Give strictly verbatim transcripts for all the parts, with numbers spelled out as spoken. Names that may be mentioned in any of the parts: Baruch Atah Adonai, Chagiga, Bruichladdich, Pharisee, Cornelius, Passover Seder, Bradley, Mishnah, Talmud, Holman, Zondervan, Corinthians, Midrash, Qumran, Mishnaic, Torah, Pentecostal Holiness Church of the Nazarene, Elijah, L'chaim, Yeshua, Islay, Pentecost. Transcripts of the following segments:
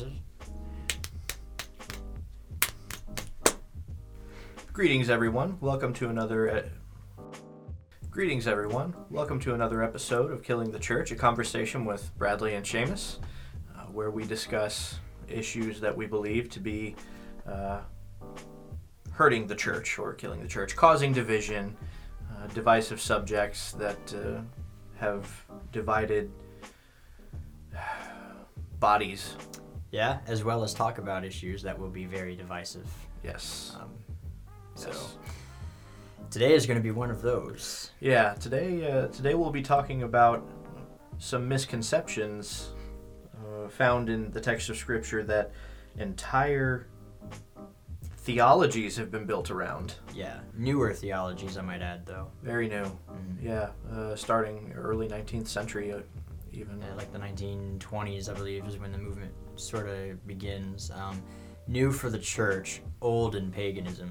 verses. Greetings, everyone. Welcome to another. E- Greetings, everyone. Welcome to another episode of Killing the Church, a conversation with Bradley and Seamus, uh, where we discuss issues that we believe to be uh, hurting the church or killing the church, causing division, uh, divisive subjects that uh, have divided bodies. Yeah, as well as talk about issues that will be very divisive. Yes. Um, so yes. Today is going to be one of those. Yeah, today uh, today we'll be talking about some misconceptions uh, found in the text of Scripture that entire theologies have been built around. Yeah, newer theologies, I might add, though. Very new. Mm-hmm. Yeah, uh, starting early nineteenth century, uh, even. Yeah, like the nineteen twenties, I believe, is when the movement sort of begins. Um, new for the church, old in paganism.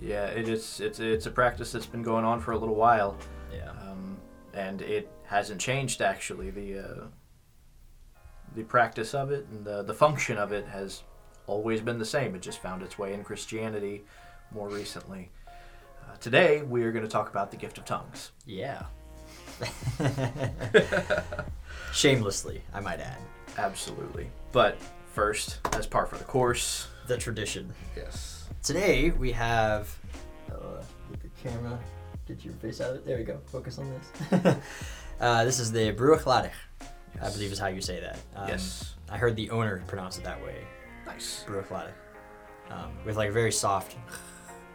Yeah, it is, it's it's a practice that's been going on for a little while. Yeah. Um, and it hasn't changed, actually. The uh, the practice of it and the, the function of it has always been the same. It just found its way in Christianity more recently. Uh, today, we are going to talk about the gift of tongues. Yeah. Shamelessly, I might add. Absolutely. But first, as par for the course. The tradition. Yes. Today, we have, uh, get the camera, get your face out of it, there we go, focus on this. uh, this is the Bruichladdich, yes. I believe is how you say that. Um, yes. I heard the owner pronounce it that way. Nice. Bruichladdich. Um, with like very soft,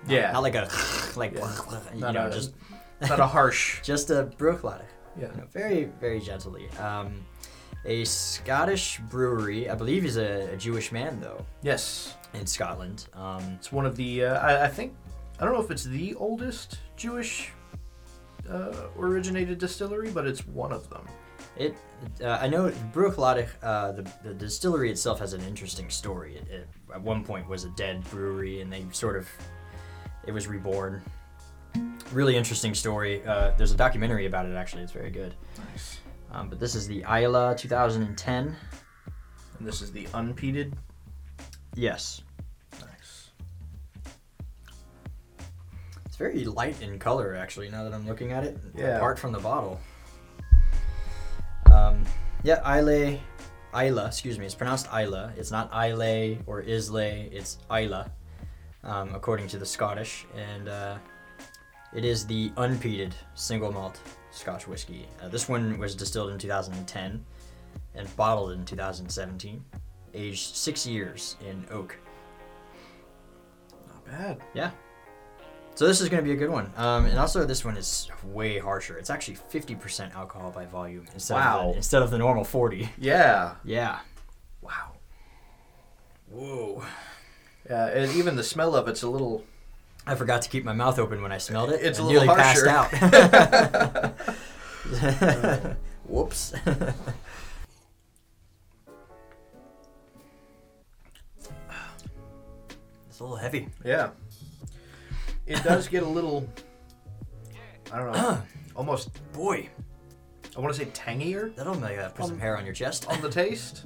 yeah. not, not like a, like, yeah. you not know, a, just. Not a harsh. Just a Bruichladdich. Yeah. You know, very, very gently. Um, a Scottish brewery, I believe he's a, a Jewish man though. Yes. In Scotland. Um, it's one of the, uh, I, I think, I don't know if it's the oldest Jewish uh, originated distillery, but it's one of them. It, uh, I know Bruichladdich, uh, the, the distillery itself has an interesting story. It, it at one point was a dead brewery and they sort of, it was reborn. Really interesting story. Uh, there's a documentary about it actually, it's very good. Nice. Um, but this is the Islay two thousand ten. And this is the unpeated? Yes. Nice. It's very light in color, actually, now that I'm looking at it. Yeah. Apart from the bottle. Um, yeah, Islay, Islay, excuse me, it's pronounced Islay. It's not Islay or Islay, it's Islay, um, according to the Scottish. And uh, it is the unpeated single malt Scotch whiskey. Uh, this one was distilled in two thousand ten and bottled in two thousand seventeen. Aged six years in oak. Not bad. Yeah. So this is going to be a good one. Um, and also this one is way harsher. It's actually fifty percent alcohol by volume instead, wow. of, the, instead of the normal forty. Yeah. Yeah. Wow. Whoa. Yeah, and even the smell of it's a little... I forgot to keep my mouth open when I smelled it. It's I a little harsher. Nearly passed out. Whoops. It's a little heavy. Yeah. It does get a little, I don't know, almost, boy, I want to say tangier. That'll make that put on, some hair on your chest. On the taste.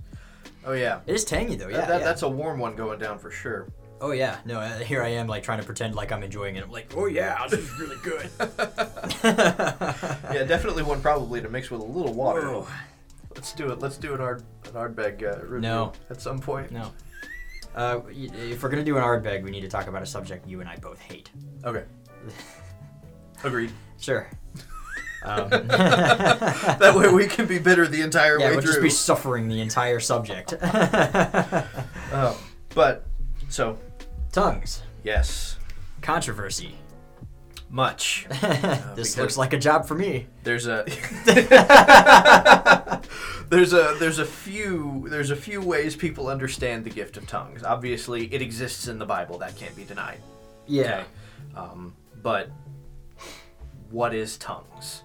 Oh, yeah. It is tangy, though. Yeah, that, that, yeah. That's a warm one going down for sure. Oh, yeah. No, uh, here I am, like, trying to pretend like I'm enjoying it. I'm like, oh, yeah, this is really good. Yeah, definitely one probably to mix with a little water. Whoa. Let's do it. Let's do an Ard, an Ardbeg uh, review no. at some point. No. Uh, if we're going to do an Ardbeg, we need to talk about a subject you and I both hate. Okay. Agreed. Sure. Um. That way we can be bitter the entire yeah, way we'll through. Yeah, we'll just be suffering the entire subject. Oh, but, so. Tongues. Yes. Controversy. Much. Uh, this looks like a job for me. There's a there's a there's a few there's a few ways people understand the gift of tongues. Obviously, it exists in the Bible. That can't be denied. Yeah. Okay? Um, but what is tongues?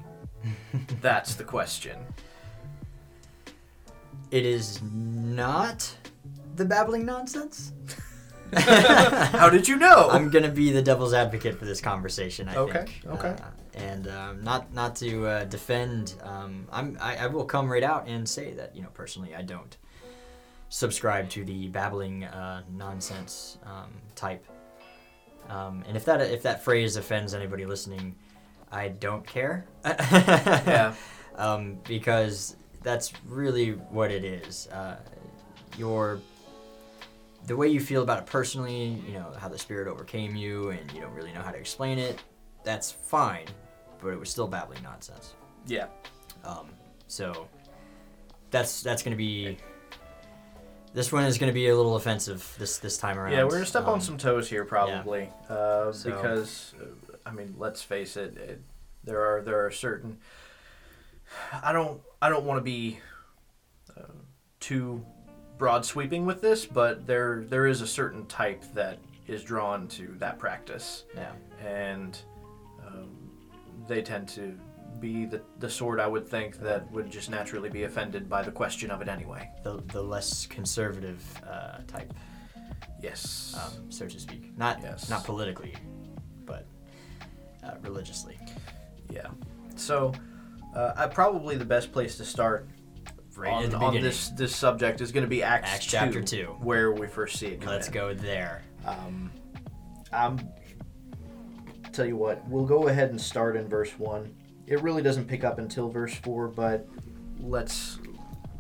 That's the question. It is not the babbling nonsense. How did you know? I'm gonna be the devil's advocate for this conversation. I okay. think. Okay. Okay. Uh, and um, not not to uh, defend. Um, I'm I, I will come right out and say that you know personally I don't subscribe to the babbling uh, nonsense um, type. Um, and if that if that phrase offends anybody listening, I don't care. Yeah. Um, because that's really what it is. Uh, your the way you feel about it personally, you know, how the Spirit overcame you, and you don't really know how to explain it. That's fine, but it was still babbling nonsense. Yeah. Um, so that's that's gonna be. This one is going to be a little offensive this this time around. Yeah, we're going to step um, on some toes here probably, yeah. uh, so. because, I mean, let's face it, it, there are there are certain. I don't I don't want to be uh, too broad sweeping with this, but there there is a certain type that is drawn to that practice. Yeah, and um, they tend to be the, the sort I would think that would just naturally be offended by the question of it anyway. The the less conservative uh, type. Yes. Um, so to speak. Not yes. not politically, but uh, religiously. Yeah. So uh, I, probably the best place to start right on, on this, this subject is going to be Acts, Acts two, chapter two, where we first see it come Let's in. go there. Um, I'm tell you what, we'll go ahead and start in verse one. It really doesn't pick up until verse four, but let's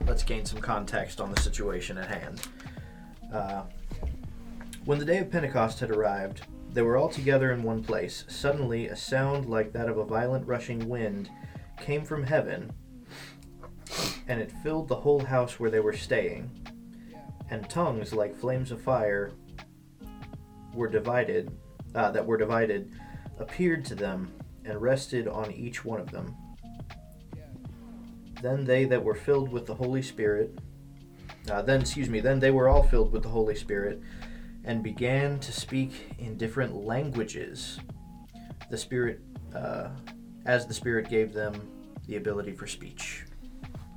let's gain some context on the situation at hand. Uh, when the day of Pentecost had arrived, they were all together in one place. Suddenly, a sound like that of a violent rushing wind came from heaven, and it filled the whole house where they were staying. And tongues like flames of fire were divided, uh, that were divided, appeared to them, and rested on each one of them. Then they that were filled with the Holy Spirit, uh, then, excuse me, then they were all filled with the Holy Spirit and began to speak in different languages, the Spirit, uh, as the Spirit gave them the ability for speech.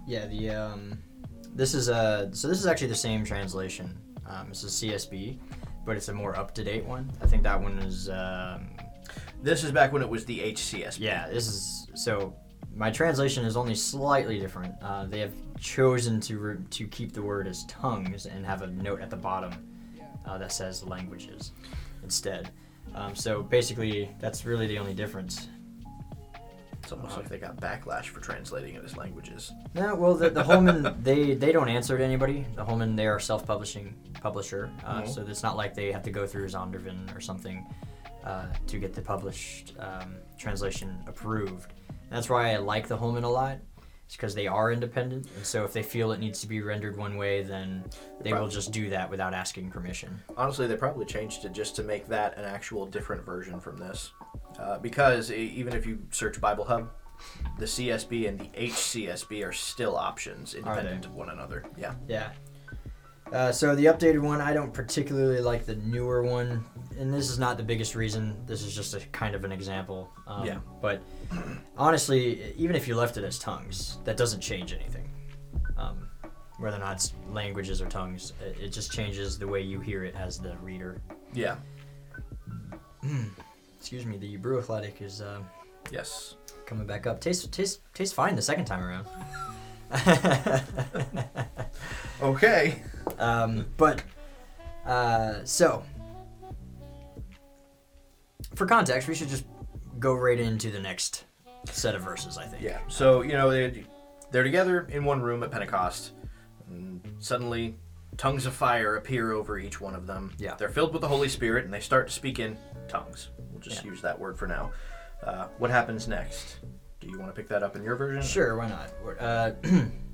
Yeah, the, um, this is a, so this is actually the same translation. Um, it's a C S B, but it's a more up-to-date one. I think that one is, um, This is back when it was the H C S B. Yeah, this is so. My translation is only slightly different. Uh, they have chosen to re- to keep the word as tongues and have a note at the bottom uh, that says languages instead. Um, so basically, that's really the only difference. It's almost uh, like they got backlash for translating it as languages. No, well, the, the Holman they they don't answer to anybody. The Holman they are self-publishing publisher, uh, mm-hmm. so it's not like they have to go through Zondervan or something. Uh, to get the published um, translation approved. And that's why I like the Holman a lot. It's because they are independent, and so if they feel it needs to be rendered one way, then they probably will just do that without asking permission. Honestly, they probably changed it just to make that an actual different version from this. Uh, because even if you search Bible Hub, the C S B and the H C S B are still options, independent of one another. Yeah. Yeah. Uh, so the updated one, I don't particularly like the newer one, and this is not the biggest reason. This is just a kind of an example. Um, yeah. But honestly, even if you left it as tongues, that doesn't change anything. Um, whether or not it's languages or tongues, it, it just changes the way you hear it as the reader. Yeah. Excuse me. The Bruichladdich is uh, yes coming back up. Tastes tastes tastes fine the second time around. Okay. Um, but, uh, so, for context, we should just go right into the next set of verses, I think. Yeah, so, you know, they, they're together in one room at Pentecost, and suddenly tongues of fire appear over each one of them. Yeah. They're filled with the Holy Spirit, and they start to speak in tongues. We'll just yeah. use that word for now. Uh, what happens next? Do you want to pick that up in your version? Sure, why not? Uh,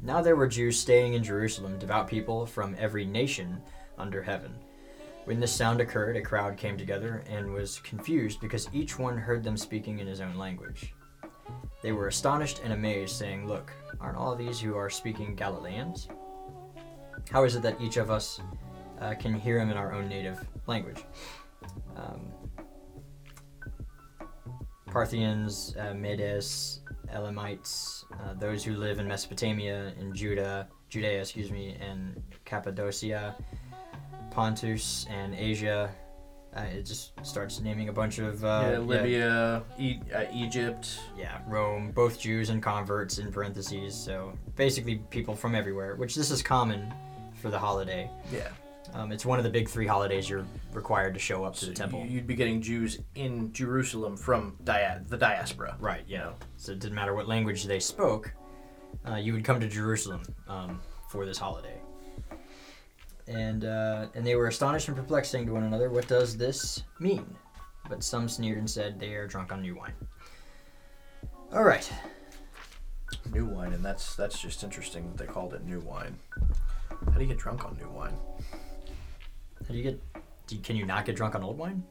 now there were Jews staying in Jerusalem, devout people from every nation under heaven. When this sound occurred, a crowd came together and was confused because each one heard them speaking in his own language. They were astonished and amazed, saying, "Look, aren't all these who are speaking Galileans? How is it that each of us uh, can hear him in our own native language? Um, Parthians, uh, Medes, Elamites, uh, those who live in Mesopotamia, in Judah, Judea, excuse me, and Cappadocia, Pontus, and Asia." Uh, it just starts naming a bunch of uh, yeah, Libya, yeah, e- uh, Egypt, yeah, Rome. Both Jews and converts in parentheses. So basically, people from everywhere, which this is common for the holiday. Yeah. Um, it's one of the big three holidays you're required to show up so to the temple. You'd be getting Jews in Jerusalem from dia- the diaspora. Right, yeah. You know? So it didn't matter what language they spoke, uh, you would come to Jerusalem um, for this holiday. And uh, and they were astonished and perplexed, saying to one another, "What does this mean?" But some sneered and said, "They are drunk on new wine." All right. New wine, and that's that's just interesting that they called it new wine. How do you get drunk on new wine? How do you get? Do you, can you not get drunk on old wine?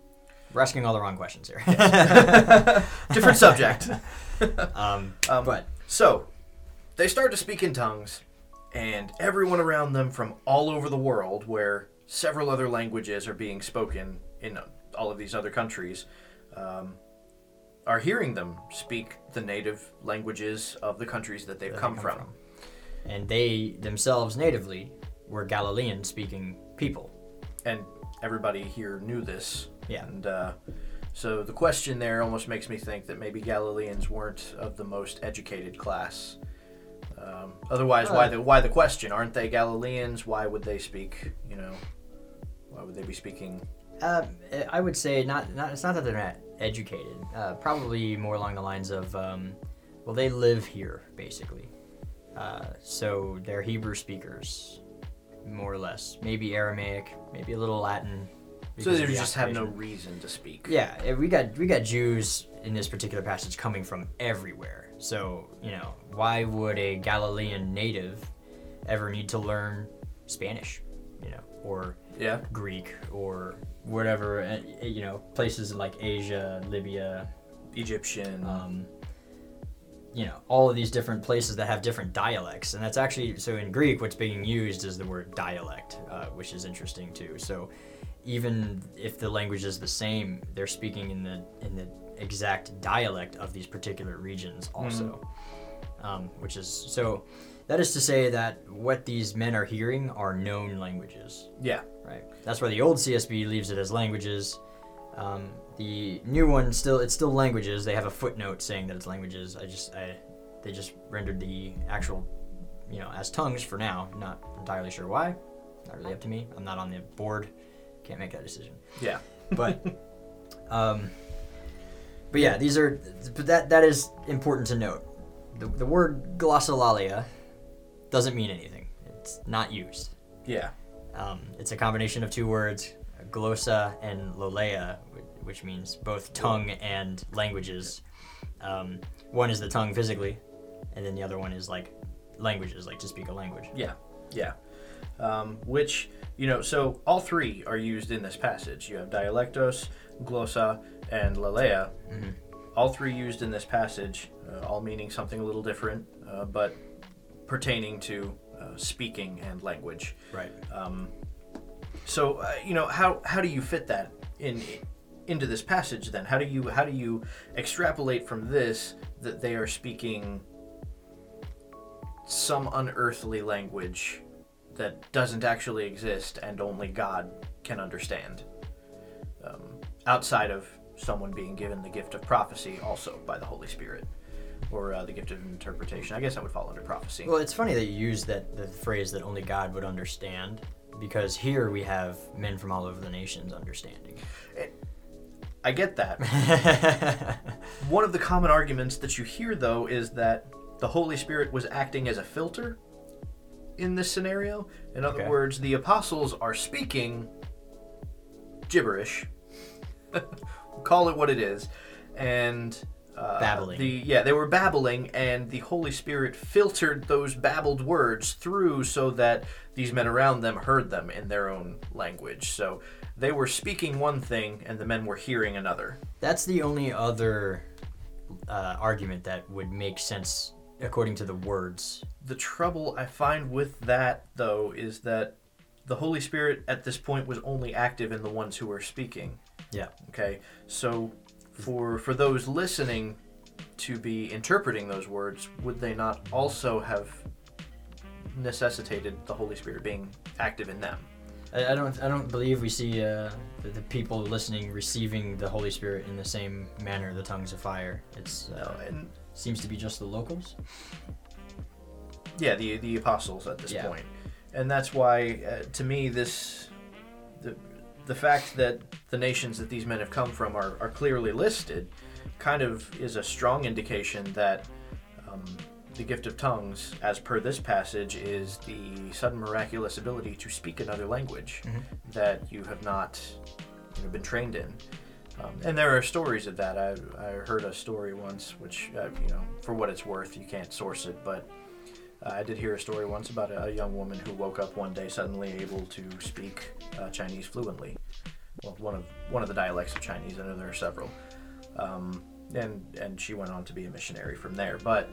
We're asking all the wrong questions here. Yes. Different subject. um, um, but so they start to speak in tongues, and everyone around them from all over the world, where several other languages are being spoken in all of these other countries, um, are hearing them speak the native languages of the countries that they've that come, they come from. from. And they themselves natively were Galilean-speaking people. And everybody here knew this. Yeah. And uh, so the question there almost makes me think that maybe Galileans weren't of the most educated class. Um, otherwise, uh, why the why the question? Aren't they Galileans? Why would they speak, you know, why would they be speaking? Uh, I would say not, not. It's not that they're not educated. Uh, probably more along the lines of, um, well, they live here, basically. Uh, so they're Hebrew speakers, more or less. Maybe Aramaic, maybe a little Latin. So they the just have no reason to speak. Yeah, we got we got Jews in this particular passage coming from everywhere. So, you know, why would a Galilean native ever need to learn Spanish, you know, or yeah. Greek or whatever, you know, places like Asia, Libya, Egyptian, um, you know, all of these different places that have different dialects. And that's actually, so in Greek, what's being used is the word dialect, uh, which is interesting too. So even if the language is the same, they're speaking in the in the exact dialect of these particular regions also, mm. um, which is, so that is to say that what these men are hearing are known languages. Yeah. Right. That's why the old C S B leaves it as languages. Um, the new one still, it's still languages. They have a footnote saying that it's languages. I just, I, they just rendered the actual, you know, as tongues for now. Not entirely sure why. Not really up to me. I'm not on the board. Can't make that decision. Yeah. But, um, but yeah, these are, but that, that is important to note. The, the word glossolalia doesn't mean anything. It's not used. Yeah. Um, it's a combination of two words. Glossa and lolea, which means both tongue and languages. Um, one is the tongue physically, and then the other one is like languages, like to speak a language. Yeah, yeah. Um, which, you know, so all three are used in this passage. You have dialectos, glossa, and lolea. Mm-hmm. All three used in this passage, uh, all meaning something a little different, uh, but pertaining to uh, speaking and language. Right. Um, So, uh, you know, how, how do you fit that in into this passage then? How do you how do you extrapolate from this that they are speaking some unearthly language that doesn't actually exist and only God can understand, um, outside of someone being given the gift of prophecy also by the Holy Spirit? Or uh, the gift of interpretation. I guess that would fall under prophecy. Well, it's funny that you use that the phrase that only God would understand, because here we have men from all over the nations understanding. It, I get that. One of the common arguments that you hear, though, is that the Holy Spirit was acting as a filter in this scenario. In other okay. words, the apostles are speaking gibberish. Call it what it is. And... Uh, babbling. The, yeah, they were babbling, and the Holy Spirit filtered those babbled words through so that these men around them heard them in their own language. So they were speaking one thing, and the men were hearing another. That's the only other uh, argument that would make sense according to the words. The trouble I find with that, though, is that the Holy Spirit at this point was only active in the ones who were speaking. Yeah. Okay, so... For for those listening to be interpreting those words, would they not also have necessitated the Holy Spirit being active in them? I, I don't I don't believe we see uh, the, the people listening receiving the Holy Spirit in the same manner, the tongues of fire. It's uh, no, and, seems to be just the locals. Yeah, the the apostles at this yeah. point. And that's why, uh, to me, this the, the fact that the nations that these men have come from are, are clearly listed kind of is a strong indication that um, the gift of tongues, as per this passage, is the sudden miraculous ability to speak another language mm-hmm. that you have not you know, been trained in. Um, and there are stories of that. I, I heard a story once, which, uh, you know, for what it's worth, you can't source it, but I did hear a story once about a young woman who woke up one day suddenly able to speak uh, Chinese fluently. Well, one of one of the dialects of Chinese. I know there are several, um, and and she went on to be a missionary from there. But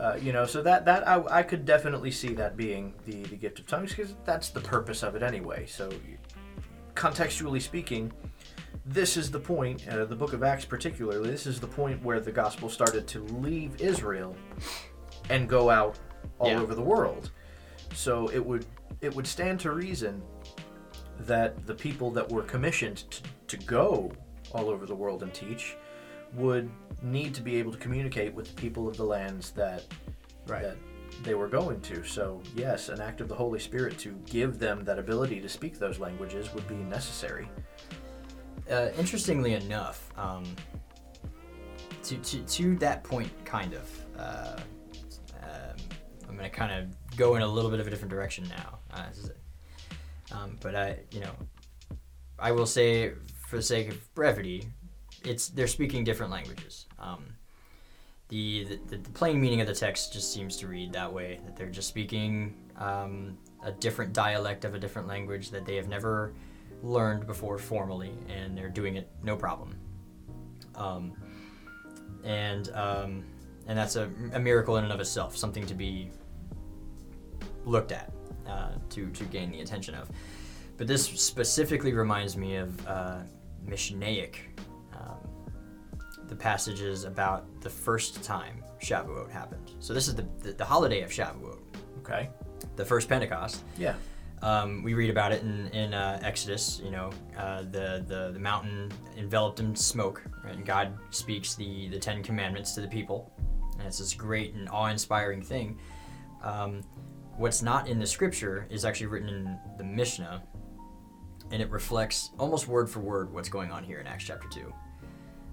uh, you know, so that that I, I could definitely see that being the, the gift of tongues, because that's the purpose of it anyway. So, contextually speaking, this is the point. Uh, the Book of Acts, particularly, this is the point where the gospel started to leave Israel and go out all yeah. over the world. So it would it would stand to reason that the people that were commissioned to, to go all over the world and teach would need to be able to communicate with the people of the lands that right. that they were going to. So yes, an act of the Holy Spirit to give them that ability to speak those languages would be necessary. Uh, interestingly enough, um, to, to to that point, kind of. Uh, I'm going to kind of go in a little bit of a different direction now. Uh, this is it. Um, but I, you know, I will say, for the sake of brevity, it's they're speaking different languages. Um, the, the the plain meaning of the text just seems to read that way, that they're just speaking um, a different dialect of a different language that they have never learned before formally, and they're doing it no problem. Um, and um, and that's a, a miracle in and of itself, something to be looked at uh, to, to gain the attention of. But this specifically reminds me of uh, Mishnaic, um, the passages about the first time Shavuot happened. So this is the, the, the holiday of Shavuot. Okay. The first Pentecost. Yeah. Um, we read about it in, in uh, Exodus, you know, uh, the, the, the mountain enveloped in smoke, right? And God speaks the, the Ten Commandments to the people. And it's this great and awe-inspiring thing. Um, what's not in the scripture is actually written in the Mishnah, and it reflects almost word for word what's going on here in Acts chapter two.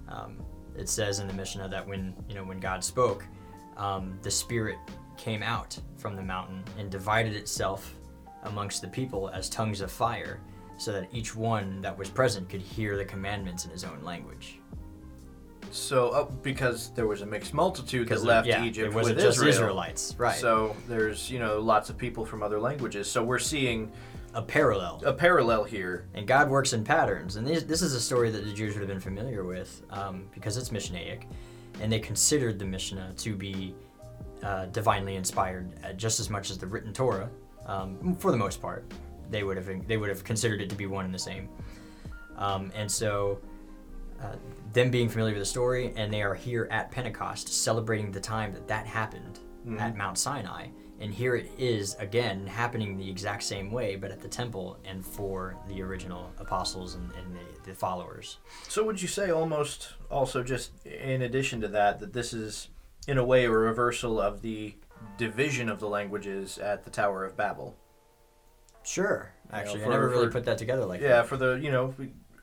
Um, it says in the Mishnah that when you know when God spoke, um, the Spirit came out from the mountain and divided itself amongst the people as tongues of fire, so that each one that was present could hear the commandments in his own language. So, uh, because there was a mixed multitude that left yeah, Egypt it wasn't with just Israel. Israelites, right? So there's you know lots of people from other languages. So we're seeing a parallel, a parallel here. And God works in patterns. And this, this is a story that the Jews would have been familiar with um, because it's Mishnaic, and they considered the Mishnah to be uh, divinely inspired uh, just as much as the written Torah. Um, for the most part, they would have they would have considered it to be one and the same. Um, and so. Uh, them being familiar with the story, and they are here at Pentecost celebrating the time that that happened mm-hmm. at Mount Sinai, and here it is again happening the exact same way, but at the temple and for the original apostles and, and the, the followers. So would you say almost also just in addition to that, that this is in a way a reversal of the division of the languages at the Tower of Babel? Sure. Actually, you know, for, I never really for, put that together like yeah, that. Yeah, for the, you know...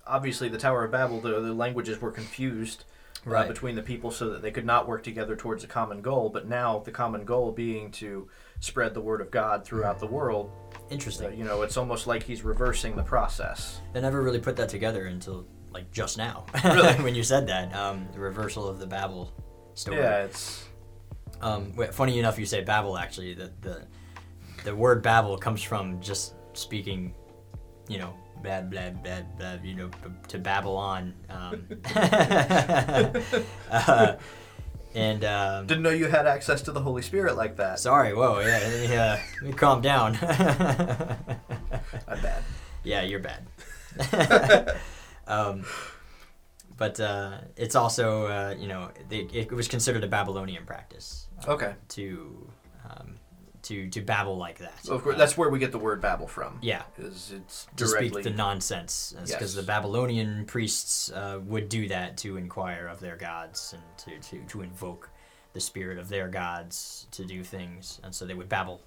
Obviously, the Tower of Babel, the, the languages were confused uh, right. between the people so that they could not work together towards a common goal, but now the common goal being to spread the word of God throughout the world. Interesting. Uh, you know, it's almost like he's reversing the process. I never really put that together until, like, just now. Really? When you said that, um, the reversal of the Babel story. Yeah, it's... Um, funny enough, you say Babel, actually. The, the, the word Babel comes from just speaking, you know, blah, blah, blah, blah, you know, b- to Babylon. Um, uh, and um, didn't know you had access to the Holy Spirit like that. Sorry, whoa, yeah, let me, uh, let me calm down. I'm bad. Yeah, you're bad. um, but uh, it's also, uh, you know, they, it was considered a Babylonian practice. Uh, okay. To... Um, To, to babble like that. Well, of course, uh, that's where we get the word babble from. Yeah. Because it's directly... To speak the nonsense. Because yes. the Babylonian priests uh, would do that to inquire of their gods and to, to, to invoke the spirit of their gods to do things. And so they would babble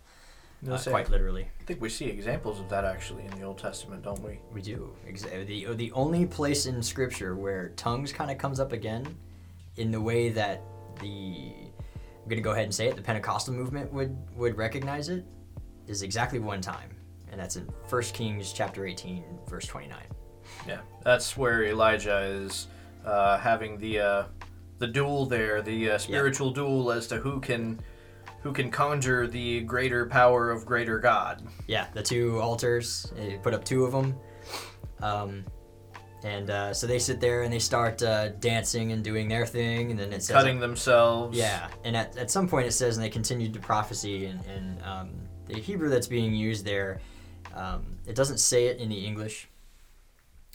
uh, quite literally. I think we see examples of that actually in the Old Testament, don't we? We do. The, the only place in Scripture where tongues kind of comes up again in the way that the, I'm going to go ahead and say it, the Pentecostal movement would, would recognize it is exactly one time. And that's in First Kings chapter eighteen, verse twenty-nine. Yeah, that's where Elijah is uh, having the uh, the duel there, the uh, spiritual yeah. duel as to who can who can conjure the greater power of greater God. Yeah, the two altars, they put up two of them. Um, and uh, so they sit there and they start uh, dancing and doing their thing. And then it says... Cutting uh, themselves. Yeah, and at, at some point it says, and they continued to prophecy, and, and um, the Hebrew that's being used there, um, it doesn't say it in the English,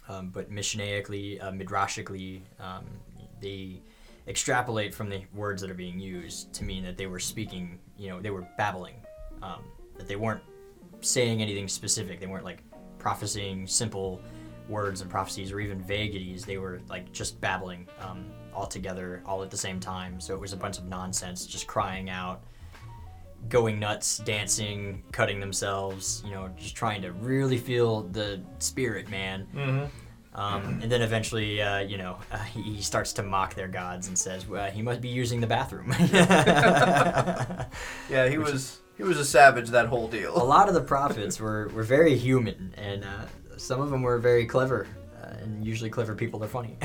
Um, but Mishnaically, uh, Midrashically, um, they extrapolate from the words that are being used to mean that they were speaking, you know, they were babbling, um, that they weren't saying anything specific. They weren't, like, prophesying simple words and prophecies or even vagaries. They were, like, just babbling um, all together, all at the same time. So it was a bunch of nonsense, just crying out, going nuts, dancing, cutting themselves, you know, just trying to really feel the spirit, man. Mm-hmm. Um, and then eventually, uh, you know, uh, he starts to mock their gods and says, well, he must be using the bathroom. yeah, he Which was is, he was a savage, that whole deal. A lot of the prophets were, were very human, and uh, some of them were very clever, uh, and usually clever people are funny.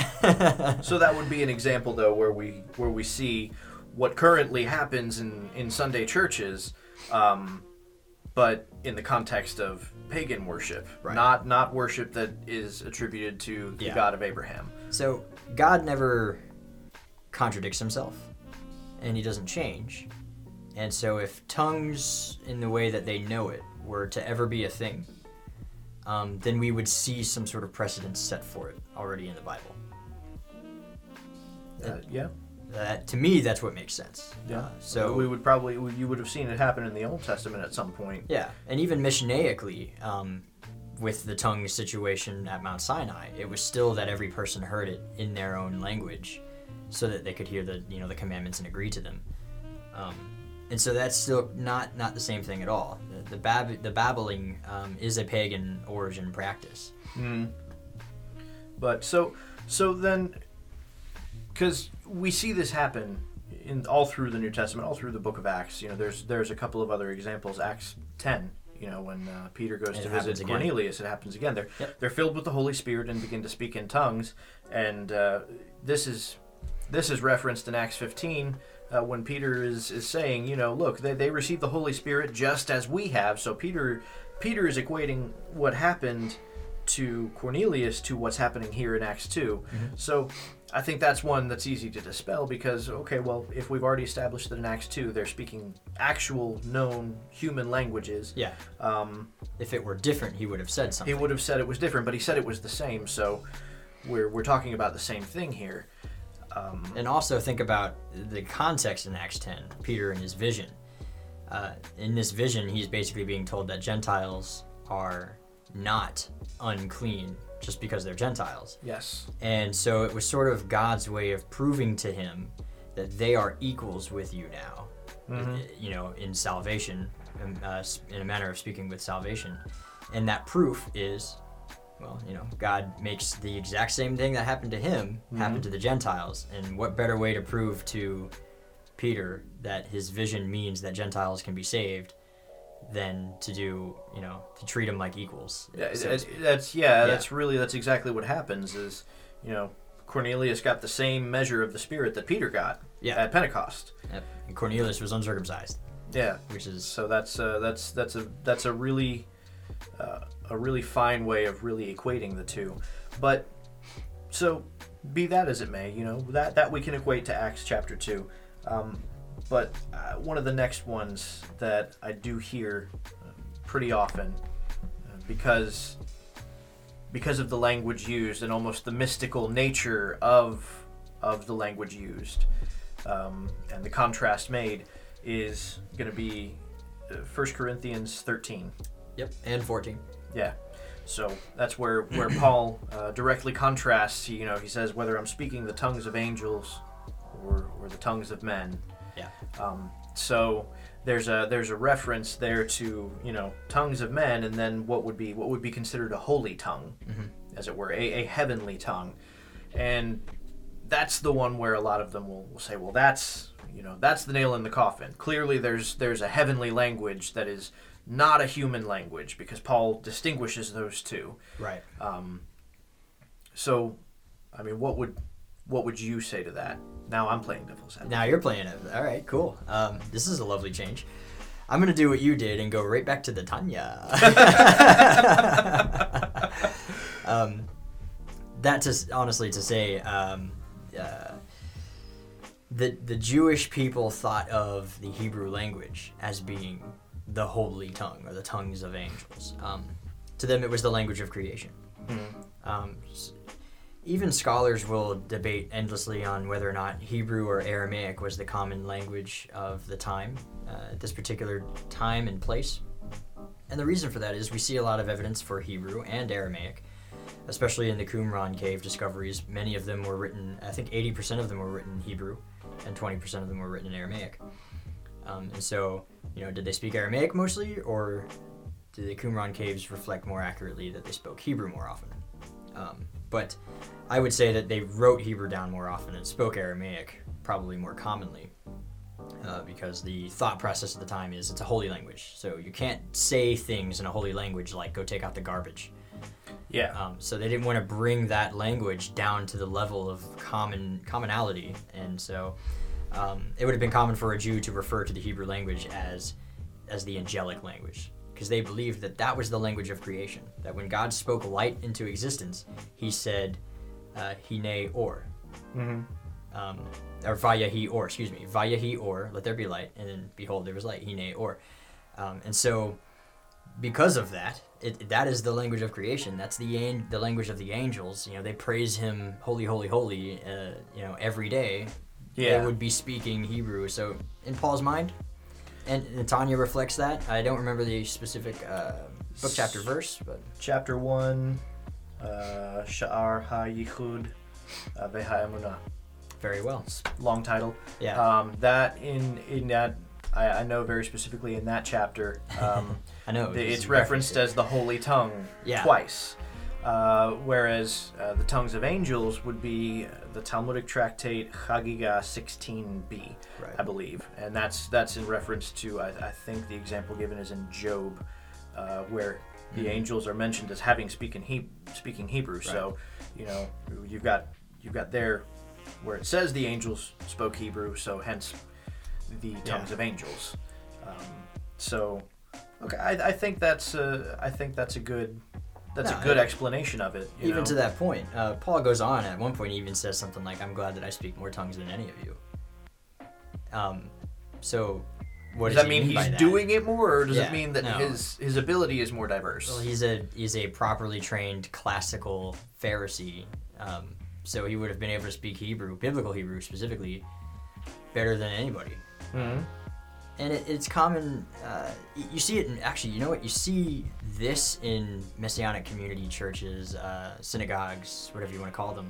So that would be an example, though, where we where we see... what currently happens in, in Sunday churches, um, but in the context of pagan worship, right. not not worship that is attributed to the yeah. God of Abraham. So God never contradicts himself, and he doesn't change. And so if tongues, in the way that they know it, were to ever be a thing, um, then we would see some sort of precedent set for it already in the Bible. Uh, yeah. That, to me, that's what makes sense. Yeah. Uh, so we would probably you would have seen it happen in the Old Testament at some point. Yeah, and even Mishnaically, um, with the tongue situation at Mount Sinai, it was still that every person heard it in their own language, so that they could hear the you know the commandments and agree to them. Um, and so that's still not not the same thing at all. The, the, bab- the babbling um, is a pagan origin practice. Mm. But so so then. Because we see this happen in all through the New Testament, all through the book of Acts. You know, there's there's a couple of other examples. Acts ten, you know, when uh, Peter goes to visit Cornelius, it happens again. They're, yep. they're filled with the Holy Spirit and begin to speak in tongues. And uh, this is this is referenced in Acts fifteen uh, when Peter is, is saying, you know, look, they, they received the Holy Spirit just as we have. So Peter Peter is equating what happened to Cornelius to what's happening here in Acts two. Mm-hmm. So I think that's one that's easy to dispel because, okay, well, if we've already established that in Acts two they're speaking actual known human languages. Yeah. Um, if it were different, he would have said something. He would have said it was different, but he said it was the same, so we're we're talking about the same thing here. Um, and also think about the context in Acts ten, Peter and his vision. Uh, in this vision, he's basically being told that Gentiles are not unclean just because they're Gentiles. Yes. And so it was sort of God's way of proving to him that they are equals with you now, mm-hmm. you know, in salvation, uh, in a manner of speaking with salvation. And that proof is, well, you know, God makes the exact same thing that happened to him mm-hmm. happen to the Gentiles. And what better way to prove to Peter that his vision means that Gentiles can be saved than to do, you know, to treat them like equals. Yeah, so, that's yeah, yeah, that's really, that's exactly what happens is, you know, Cornelius got the same measure of the Spirit that Peter got yeah. at Pentecost. Yep. And Cornelius was uncircumcised. Yeah. Which is... So that's, uh, that's, that's a, that's a really, uh, a really fine way of really equating the two. But, so, be that as it may, you know, that, that we can equate to Acts chapter two. Um, But uh, one of the next ones that I do hear uh, pretty often, uh, because because of the language used and almost the mystical nature of of the language used, um, and the contrast made, is going to be uh, First Corinthians thirteen. Yep, and fourteen. Yeah, so that's where where Paul uh, directly contrasts. You know, he says whether I'm speaking the tongues of angels or or the tongues of men. Yeah. Um, so there's a there's a reference there to, you know, tongues of men, and then what would be what would be considered a holy tongue, mm-hmm. as it were, a, a heavenly tongue, and that's the one where a lot of them will, will say, well, that's you know that's the nail in the coffin. Clearly, there's there's a heavenly language that is not a human language, because Paul distinguishes those two. Right. Um, so, I mean, what would what would you say to that? Now I'm playing devil's advocate. Now you're playing it. All right, cool. Um, this is a lovely change. I'm going to do what you did and go right back to the Tanya. um, that is honestly to say, um, uh, the, the Jewish people thought of the Hebrew language as being the holy tongue, or the tongues of angels. Um, to them, it was the language of creation. Mm-hmm. Um, even scholars will debate endlessly on whether or not Hebrew or Aramaic was the common language of the time, uh, at this particular time and place. And the reason for that is we see a lot of evidence for Hebrew and Aramaic, especially in the Qumran cave discoveries. Many of them were written, I think eighty percent of them were written in Hebrew, and twenty percent of them were written in Aramaic. Um, and so, you know, did they speak Aramaic mostly, or do the Qumran caves reflect more accurately that they spoke Hebrew more often? Um, but I would say that they wrote Hebrew down more often and spoke Aramaic probably more commonly, uh, because the thought process at the time is it's a holy language. So you can't say things in a holy language like, go take out the garbage. Yeah. Um, so they didn't want to bring that language down to the level of common commonality. And so um, it would have been common for a Jew to refer to the Hebrew language as as the angelic language, because they believed that that was the language of creation, that when God spoke light into existence, he said, uh, Hine or, mm-hmm. um, or Vayahi or, excuse me, Vayahi or, let there be light, and then behold, there was light, Hine or. Um, and so because of that, it, that is the language of creation. That's the the language of the angels. You know, they praise him, holy, holy, holy, uh, you know, every day. Yeah. They would be speaking Hebrew. So in Paul's mind, and, and Tanya reflects that. I don't remember the specific uh, book, chapter, verse, but chapter one, uh, Shaar HaYichud VeHaEmuna. Very well. Long title. Yeah. Um, that in in that I, I know very specifically in that chapter. Um, I know it it's referenced as the holy tongue yeah. twice, uh, whereas uh, the tongues of angels would be the Talmudic tractate Chagiga sixteen b, right. I believe, and that's that's in reference to I, I think the example given is in Job, uh, where mm-hmm. the angels are mentioned as having speaking he- speaking Hebrew. Right. So, you know, you've got you've got there where it says the angels spoke Hebrew, so hence the tongues yeah. of angels. Um, so. Okay, I, I think that's a, I think that's a good that's no, a good I, explanation of it. You even know? To that point, uh, Paul goes on at one point. He even says something like, "I'm glad that I speak more tongues than any of you." Um, so what does, does that mean? mean he's by that? Doing it more, or does yeah, it mean that no. his his ability is more diverse? Well, he's a he's a properly trained classical Pharisee, um, so he would have been able to speak Hebrew, biblical Hebrew specifically, better than anybody. Mm-hmm. And it, it's common, uh, you see it in, actually, you know what, you see this in Messianic community churches, uh, synagogues, whatever you want to call them,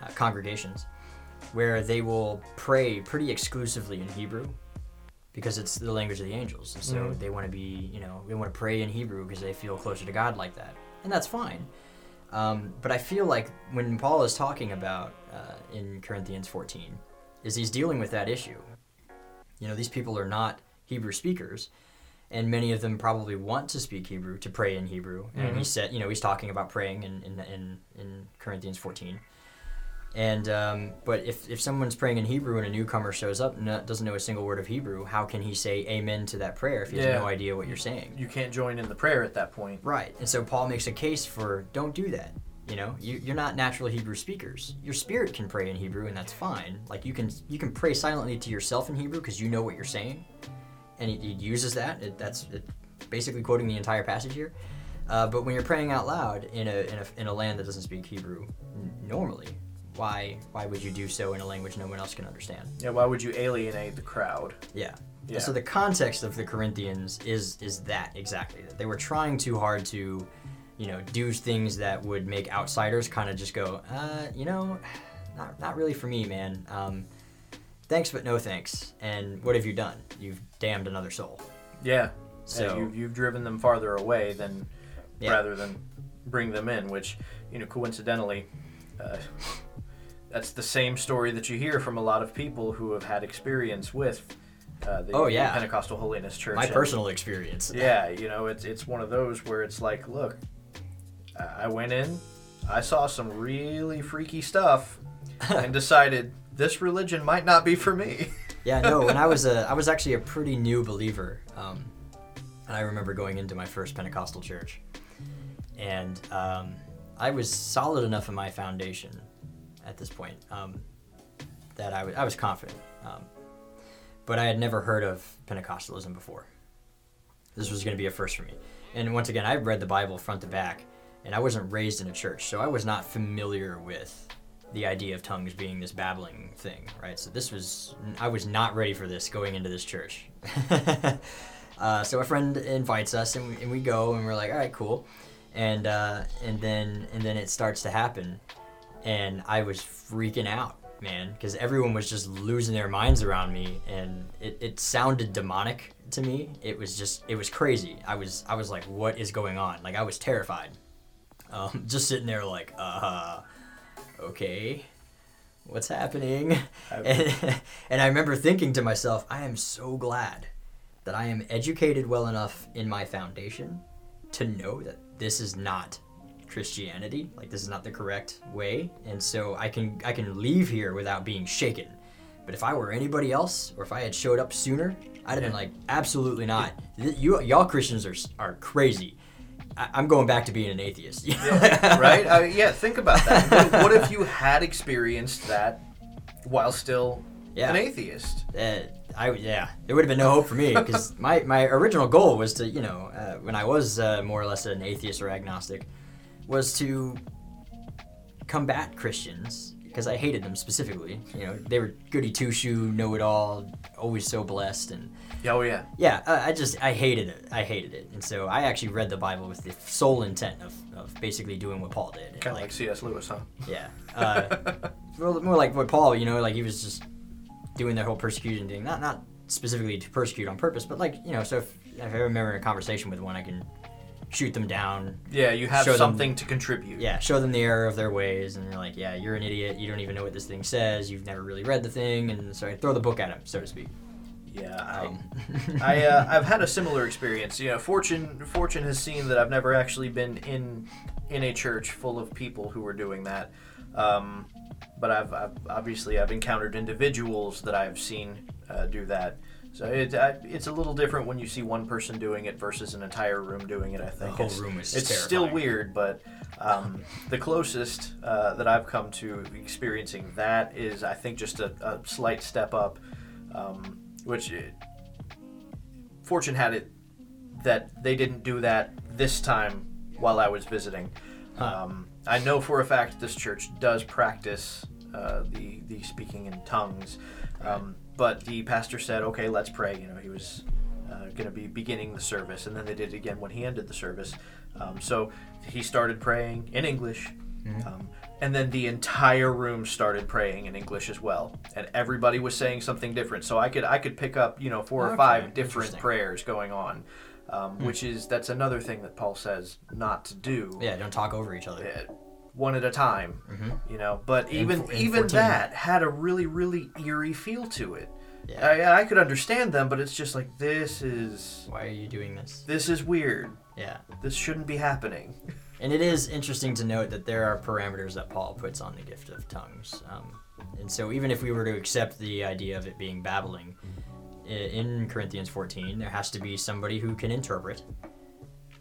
uh, congregations, where they will pray pretty exclusively in Hebrew, because it's the language of the angels, and so mm-hmm. they want to be, you know, they want to pray in Hebrew because they feel closer to God like that, and that's fine. Um, but I feel like when Paul is talking about, uh, in Corinthians fourteen, is he's dealing with that issue. You know, these people are not Hebrew speakers, and many of them probably want to speak Hebrew, to pray in Hebrew. And mm-hmm. he said, you know, he's talking about praying in in, in, in Corinthians fourteen. And um, but if, if someone's praying in Hebrew and a newcomer shows up and doesn't know a single word of Hebrew, how can he say amen to that prayer if he yeah. has no idea what you're saying? You can't join in the prayer at that point. Right. And so Paul makes a case for don't do that. You know, you, you're not natural Hebrew speakers. Your spirit can pray in Hebrew, and that's fine. Like, you can you can pray silently to yourself in Hebrew because you know what you're saying. And he, he uses that. It, that's it, basically quoting the entire passage here. Uh, but when you're praying out loud in a, in a in a land that doesn't speak Hebrew n- normally, why why would you do so in a language no one else can understand? Yeah, why would you alienate the crowd? Yeah. yeah. So the context of the Corinthians is is that exactly. They were trying too hard to... you know, do things that would make outsiders kind of just go, uh, you know, not not really for me, man. Um, thanks but no thanks. And what have you done? You've damned another soul. Yeah. So you, you've driven them farther away than yeah. rather than bring them in, which, you know, coincidentally, uh, that's the same story that you hear from a lot of people who have had experience with uh, the oh, yeah. Pentecostal Holiness Church. My and, personal experience. Yeah, you know, it's it's one of those where it's like, look, I went in, I saw some really freaky stuff, and decided this religion might not be for me. Yeah, no, when I was a, I was actually a pretty new believer, um, and I remember going into my first Pentecostal church, and um, I was solid enough in my foundation at this point um, that I, w- I was confident, um, but I had never heard of Pentecostalism before. This was going to be a first for me. And once again, I've read the Bible front to back, and I wasn't raised in a church, so I was not familiar with the idea of tongues being this babbling thing, right? So this was, I was not ready for this going into this church. uh, so a friend invites us, and we, and we go, and we're like, all right, cool. And uh, and then and then it starts to happen, and I was freaking out, man, because everyone was just losing their minds around me, and it, it sounded demonic to me. It was just, it was crazy. I was I was like, what is going on? Like, I was terrified, um, just sitting there like, uh. okay, what's happening? And, and I remember thinking to myself, I am so glad that I am educated well enough in my foundation to know that this is not Christianity, like this is not the correct way, and so I can I can leave here without being shaken. But if I were anybody else, or if I had showed up sooner, I'd have been like, absolutely not. You, y'all Christians are are crazy. I'm going back to being an atheist. Yeah, right? Uh, yeah, think about that. What, what if you had experienced that while still yeah. an atheist? Uh, I, yeah, there would have been no hope for me, because my, my original goal was to, you know, uh, when I was uh, more or less an atheist or agnostic, was to combat Christians, because I hated them specifically. You know, they were goody two-shoe, know-it-all, always so blessed, and oh yeah, yeah. Uh, I just I hated it. I hated it, and so I actually read the Bible with the sole intent of, of basically doing what Paul did. Kind of like, like C S Lewis, huh? Yeah. Uh, well, more like what Paul, you know, like he was just doing that whole persecution thing. Not not specifically to persecute on purpose, but like, you know. So if, if I remember in a conversation with one, I can shoot them down. Yeah, you have something them, to contribute. Yeah, show them the error of their ways, and they're like, yeah, you're an idiot. You don't even know what this thing says. You've never really read the thing, and so I throw the book at them, so to speak. Yeah, I, I uh, I've had a similar experience. You know, fortune fortune has seen that I've never actually been in in a church full of people who were doing that. Um, but I've, I've obviously I've encountered individuals that I've seen uh, do that. So it, I, it's a little different when you see one person doing it versus an entire room doing it. I think the whole it's, room is it's terrifying. Still weird, but um, the closest uh, that I've come to experiencing that is, I think, just a, a slight step up. Um, Which, it, fortune had it that they didn't do that this time while I was visiting. Huh. Um, I know for a fact this church does practice uh, the the speaking in tongues, um, but the pastor said, "Okay, let's pray." You know, he was uh, going to be beginning the service, and then they did it again when he ended the service. Um, so he started praying in English. Mm-hmm. Um, And then the entire room started praying in English as well, and everybody was saying something different. So I could I could pick up, you know, four or okay, five different prayers going on, um, mm. which is that's another thing that Paul says not to do. Yeah, don't talk over each other. Uh, one at a time, mm-hmm. you know. But even in, in even fourteen that had a really really eerie feel to it. Yeah, I, I could understand them, but it's just like, this is why are you doing this? This is weird. Yeah, this shouldn't be happening. And it is interesting to note that there are parameters that Paul puts on the gift of tongues. Um, and so even if we were to accept the idea of it being babbling, in Corinthians fourteen, there has to be somebody who can interpret,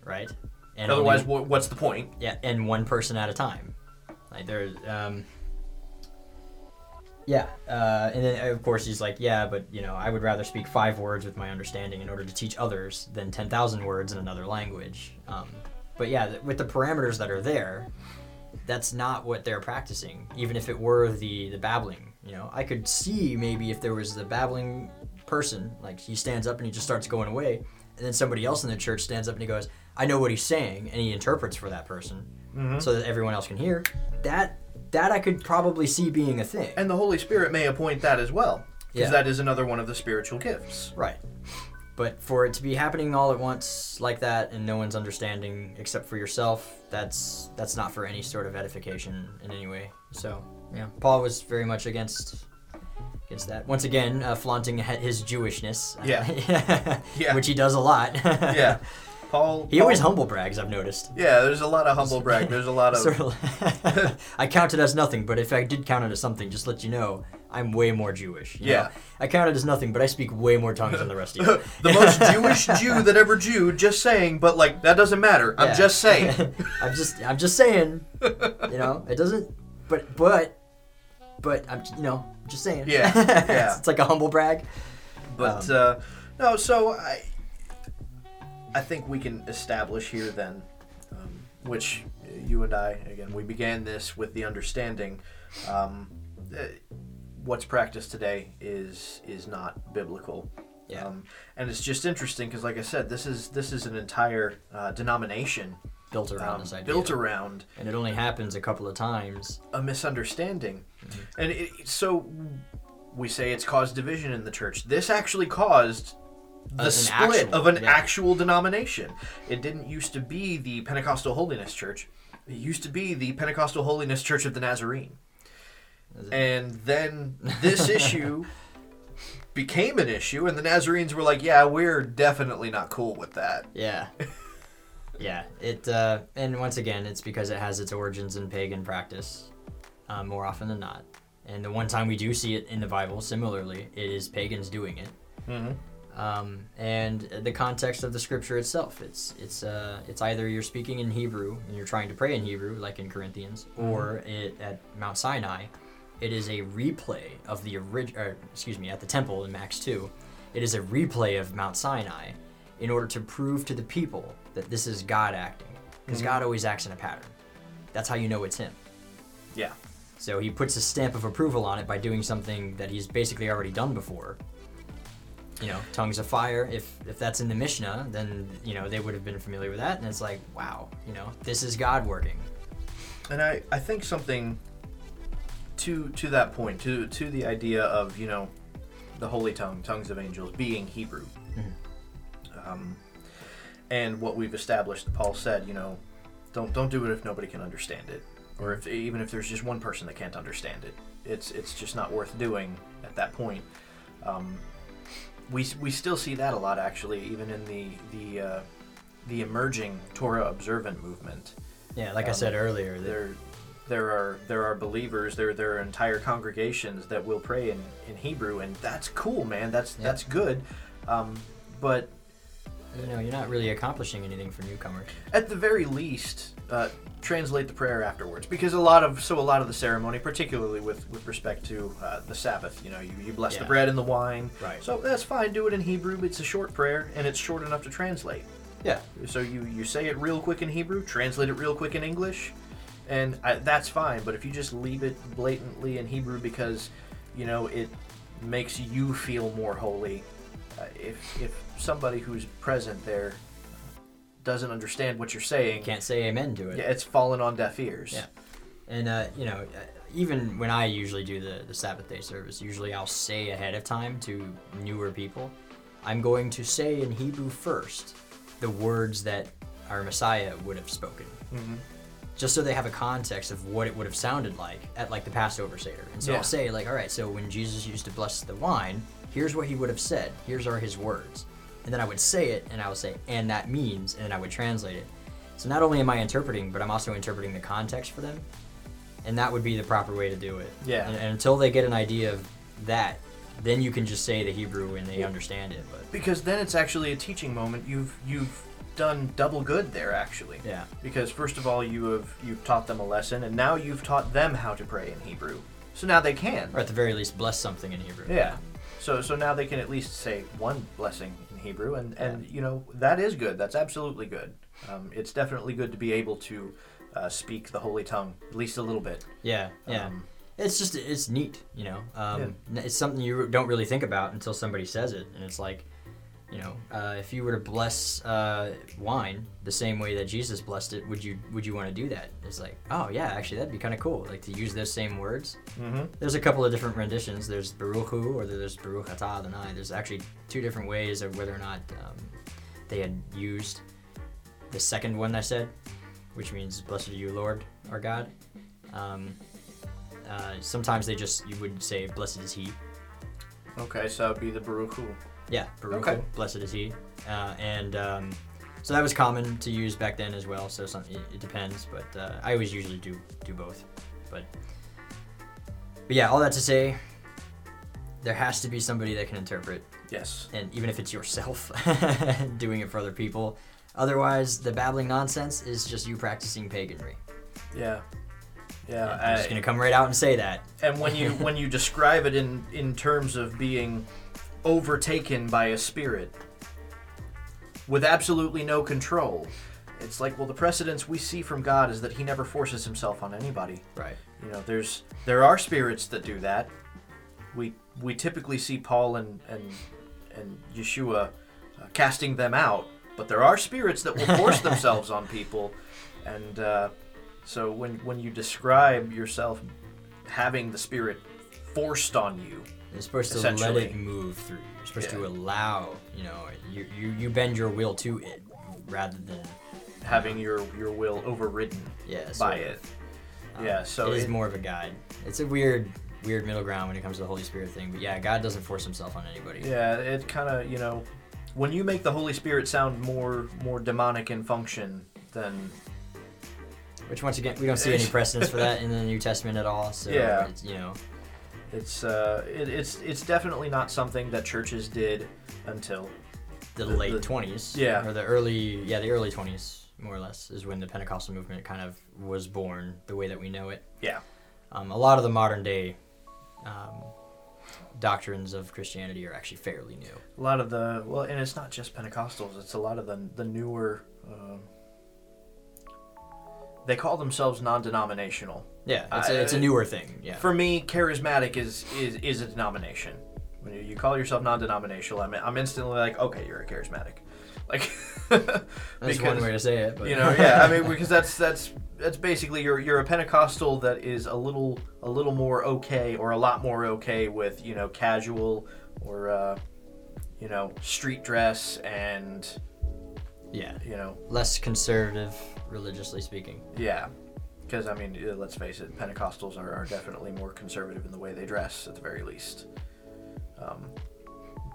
right? And otherwise, only, what's the point? Yeah, and one person at a time. Like there, um, yeah. Uh, and then, of course, he's like, yeah, but, you know, I would rather speak five words with my understanding in order to teach others than ten thousand words in another language. Um But yeah, with the parameters that are there, that's not what they're practicing, even if it were the, the babbling. You know, I could see maybe if there was the babbling person, like he stands up and he just starts going away, and then somebody else in the church stands up and he goes, I know what he's saying, and he interprets for that person mm-hmm. so that everyone else can hear. That that I could probably see being a thing. And the Holy Spirit may appoint that as well. because yeah. that is another one of the spiritual gifts. Right. But for it to be happening all at once like that and no one's understanding except for yourself, that's that's not for any sort of edification in any way. So, yeah, Paul was very much against against that. Once again, uh, flaunting his Jewishness. Yeah. yeah. Which he does a lot. yeah. Paul, he Paul, always humble brags, I've noticed. Yeah, there's a lot of humble brag. There's a lot of... sort of I count it as nothing, but if I did count it as something, just let you know, I'm way more Jewish. You yeah. know? I count it as nothing, but I speak way more tongues than the rest of you. The most Jewish Jew that ever Jewed, just saying, but like, that doesn't matter. I'm yeah. just saying. I'm just I'm just saying, you know, it doesn't... But, but, but, I'm you know, just saying. Yeah, yeah. it's, it's like a humble brag. But, um, uh, no, so I... I think we can establish here then, um, which you and I, again, we began this with the understanding um, that what's practiced today is is not biblical. Yeah. Um, and it's just interesting because, like I said, this is this is an entire uh, denomination built around um, this idea. Built around. And it only happens a couple of times. A misunderstanding. Mm-hmm. And it, so we say it's caused division in the church. This actually caused... the split actual, of an yeah. actual denomination. It didn't used to be the Pentecostal Holiness Church. It used to be the Pentecostal Holiness Church of the Nazarene. And then this issue became an issue, and the Nazarenes were like, yeah, we're definitely not cool with that. Yeah. yeah. It uh, and once again, it's because it has its origins in pagan practice uh, more often than not. And the one time we do see it in the Bible, similarly, it is pagans doing it. Mm-hmm. Um, and the context of the scripture itself. It's it's uh, it's either you're speaking in Hebrew and you're trying to pray in Hebrew, like in Corinthians, mm-hmm. or it, at Mount Sinai, it is a replay of the original, excuse me, at the temple in Acts two, it is a replay of Mount Sinai in order to prove to the people that this is God acting. Because mm-hmm. God always acts in a pattern. That's how you know it's him. Yeah. So he puts a stamp of approval on it by doing something that he's basically already done before. You know, tongues of fire, if if that's in the Mishnah, then, you know, they would have been familiar with that. And it's like, wow, you know, this is God working. And I, I think something to to that point, to to the idea of, you know, the holy tongue, tongues of angels, being Hebrew. Mm-hmm. Um, and what we've established, Paul said, you know, don't don't do it if nobody can understand it. Or if even if there's just one person that can't understand it. It's, it's just not worth doing at that point. Um We we still see that a lot, actually, even in the the uh, the emerging Torah observant movement. Yeah, like um, I said earlier, there there are there are believers, there there are entire congregations that will pray in, in Hebrew, and that's cool, man. That's yeah. that's good, um, but you know, you're not really accomplishing anything for newcomers. At the very least, uh, translate the prayer afterwards, because a lot of so a lot of the ceremony, particularly with, with respect to uh, the Sabbath, you know, you, you bless yeah. the bread and the wine. Right. So that's fine. Do it in Hebrew. It's a short prayer, and it's short enough to translate. Yeah. So you, you say it real quick in Hebrew, translate it real quick in English, and I, that's fine. But if you just leave it blatantly in Hebrew because, you know, it makes you feel more holy. Uh, if if somebody who's present there doesn't understand what you're saying, can't say amen to it. Yeah, it's fallen on deaf ears. Yeah, and uh, you know, even when I usually do the, the Sabbath day service, usually I'll say ahead of time to newer people, I'm going to say in Hebrew first the words that our Messiah would have spoken, mm-hmm. just so they have a context of what it would have sounded like at like the Passover Seder. And so yeah. I'll say like, all right, so when Jesus used to bless the wine, here's what he would have said. Here's are his words. And then I would say it, and I would say, and that means, and then I would translate it. So not only am I interpreting, but I'm also interpreting the context for them. And that would be the proper way to do it. Yeah. And, and until they get an idea of that, then you can just say the Hebrew and they yeah. understand it. But because then it's actually a teaching moment. You've you've done double good there, actually. Yeah. Because first of all, you have you've taught them a lesson, and now you've taught them how to pray in Hebrew. So now they can. Or at the very least, bless something in Hebrew. Yeah. yeah. So so now they can at least say one blessing in Hebrew, and, and you know, that is good. That's absolutely good. Um, it's definitely good to be able to uh, speak the holy tongue, at least a little bit. Yeah, yeah. Um, it's just, it's neat, you know. Um, yeah. It's something you don't really think about until somebody says it, and it's like, You know, uh, if you were to bless uh, wine the same way that Jesus blessed it, would you would you want to do that? It's like, oh yeah, actually that'd be kind of cool. Like to use those same words. Mm-hmm. There's a couple of different renditions. There's Baruch Hu or there's Baruch Atah Adonai. There's actually two different ways of whether or not um, they had used the second one I said, which means blessed are you, Lord, our God. Um, uh, sometimes they just you would say blessed is He. Okay, so it'd be the Baruch Hu. Yeah, Baruch, okay. Blessed is he. Uh, and um, so that was common to use back then as well, so some, it, it depends, but uh, I always usually do do both. But, but yeah, all that to say, there has to be somebody that can interpret. Yes. And even if it's yourself doing it for other people. Otherwise, the babbling nonsense is just you practicing paganry. Yeah. Yeah. And I'm I, just going to come right out and say that. And when you when you describe it in, in terms of being overtaken by a spirit with absolutely no control. It's like, well, the precedence we see from God is that he never forces himself on anybody. Right. You know, there's there are spirits that do that. We we typically see Paul and and, and Yeshua uh, casting them out, but there are spirits that will force themselves on people. And uh, so when when you describe yourself having the spirit forced on you, you're supposed to let it move through. You're supposed yeah. to allow, you know, you, you, you bend your will to it rather than having your, your will overridden yeah, so, by it. Um, yeah, so it is it, more of a guide. It's a weird weird middle ground when it comes to the Holy Spirit thing, but yeah, God doesn't force himself on anybody. Yeah, it kind of, you know, when you make the Holy Spirit sound more more demonic in function than... Which, once again, we don't see any precedence for that in the New Testament at all, so, yeah. it's, you know... It's uh, it, it's it's definitely not something that churches did until the, the late twenties, yeah, or the early yeah the early twenties more or less is when the Pentecostal movement kind of was born the way that we know it. Yeah, um, a lot of the modern day um, doctrines of Christianity are actually fairly new. A lot of the well, and it's not just Pentecostals; it's a lot of the the newer. Um, They call themselves non-denominational. Yeah, it's a, it's a newer thing. Yeah. For me, charismatic is is, is a denomination. When you, you call yourself non-denominational, I'm I'm instantly like, okay, you're a charismatic. Like, that's because, one way to say it. But. You know, yeah, I mean, because that's that's that's basically you're you're a Pentecostal that is a little a little more okay or a lot more okay with you know casual or uh, you know street dress and yeah, you know less conservative. Religiously speaking. Yeah, because, I mean, let's face it, Pentecostals are, are definitely more conservative in the way they dress, at the very least. Um,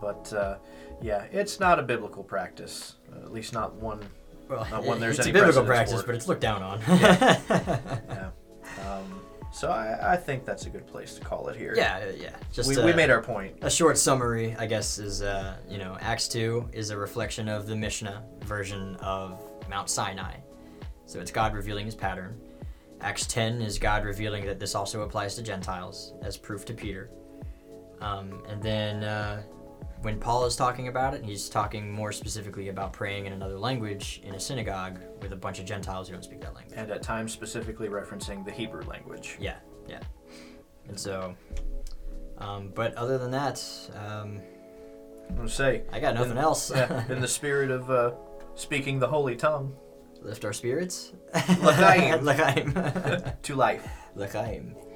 but, uh, yeah, it's not a biblical practice, at least not one, well, not one there's any biblical practice, but it's looked down on. yeah. yeah. Um, so I, I think that's a good place to call it here. Yeah, yeah. Just we, a, we made our point. A short summary, I guess, is, uh, you know, Acts two is a reflection of the Mishnah version of Mount Sinai. So it's God revealing his pattern. Acts ten is God revealing that this also applies to Gentiles as proof to Peter. Um, and then uh, when Paul is talking about it, he's talking more specifically about praying in another language in a synagogue with a bunch of Gentiles who don't speak that language. And at times specifically referencing the Hebrew language. Yeah, yeah. And so, um, but other than that, um, I'm gonna say, I got nothing in, else. yeah, in the spirit of uh, speaking the holy tongue, lift our spirits. L'chaim. L'chaim. To life. L'chaim.